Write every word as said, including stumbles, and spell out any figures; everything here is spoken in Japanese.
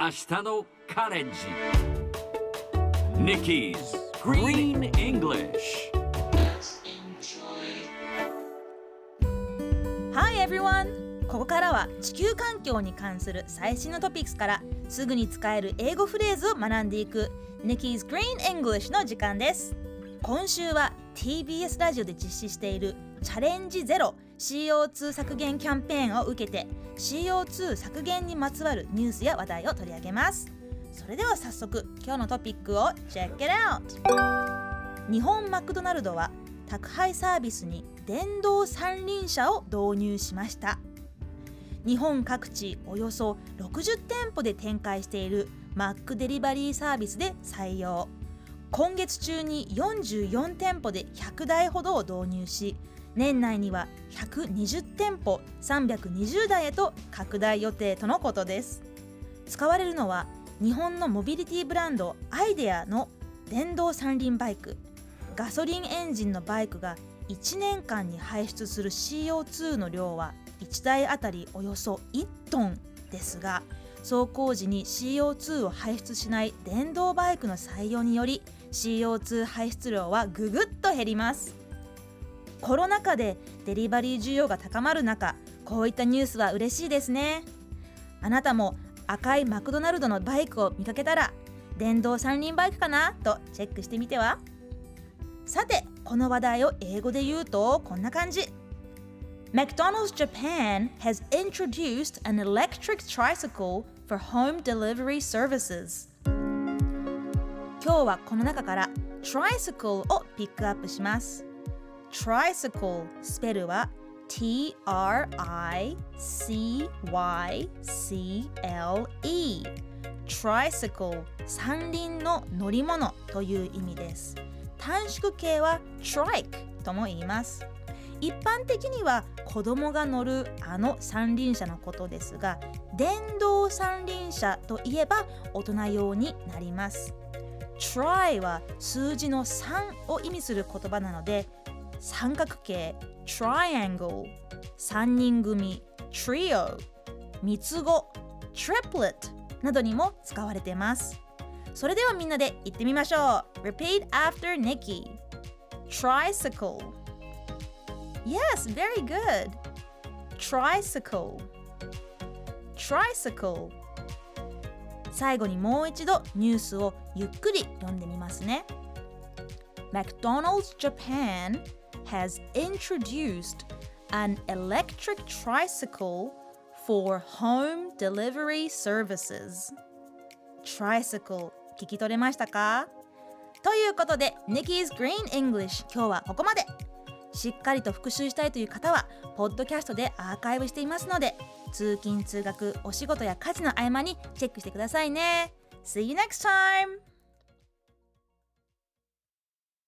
明日のカレンジ Nikki's Green English. Hi everyone! ここからは地球環境に関する最新のトピックスからすぐに使える英語フレーズを学んでいく Nikki's Green English の時間です。今週は ティービーエス ラジオで実施しているチャレンジゼロ シーオーツー 削減キャンペーンを受けて シーオーツー 削減にまつわるニュースや話題を取り上げます。それでは早速今日のトピックを Check it out。 日本マクドナルドは宅配サービスに電動三輪車を導入しました。日本各地およそろくじゅう店舗で展開しているマックデリバリーサービスで採用、今月中によんじゅうよん店舗でひゃくだいほどを導入し、年内にはひゃくにじゅう店舗さんびゃくにじゅう台へと拡大予定とのことです。使われるのは日本のモビリティブランドアイデアの電動三輪バイク。ガソリンエンジンのバイクがいちねんかんに排出する シーオーツー の量はいちだいあたりおよそいちトンですが、走行時に シーオーツー を排出しない電動バイクの採用により シーオーツー 排出量はぐぐっと減ります。コロナ禍でデリバリー需要が高まる中、こういったニュースは嬉しいですね。あなたも赤いマクドナルドのバイクを見かけたら、電動三輪バイクかなとチェックしてみては。さて、この話題を英語で言うとこんな感じ。 McDonald's Japan has introduced an electric tricycle for home delivery services。 今日はこの中から tricycle をピックアップします。Tricycle スペルは T R I C Y C L E。 Tricycle 三輪の乗り物という意味です。短縮形は trike とも言います。一般的には子供が乗るあの三輪車のことですが、電動三輪車といえば大人用になります。 Try は数字のさんを意味する言葉なので、三角形 triangle、 三人組 trio、 三つ子 triplet などにも使われてます。それではみんなで言ってみましょう。 Repeat after Nikki。 Tricycle。 Yes, very good。 Tricycle。 Tricycle。 最後にもう一度ニュースをゆっくり読んでみますね。 McDonald's Japan has introduced an electric tricycle for home delivery services. Tricycle 聞き取れましたか？ということで Nikki's Green English 今日はここまで。しっかりと復習したいという方はポッドキャストでアーカイブしていますので、通勤通学、お仕事や家事の合間にチェックしてくださいね。 See you next time!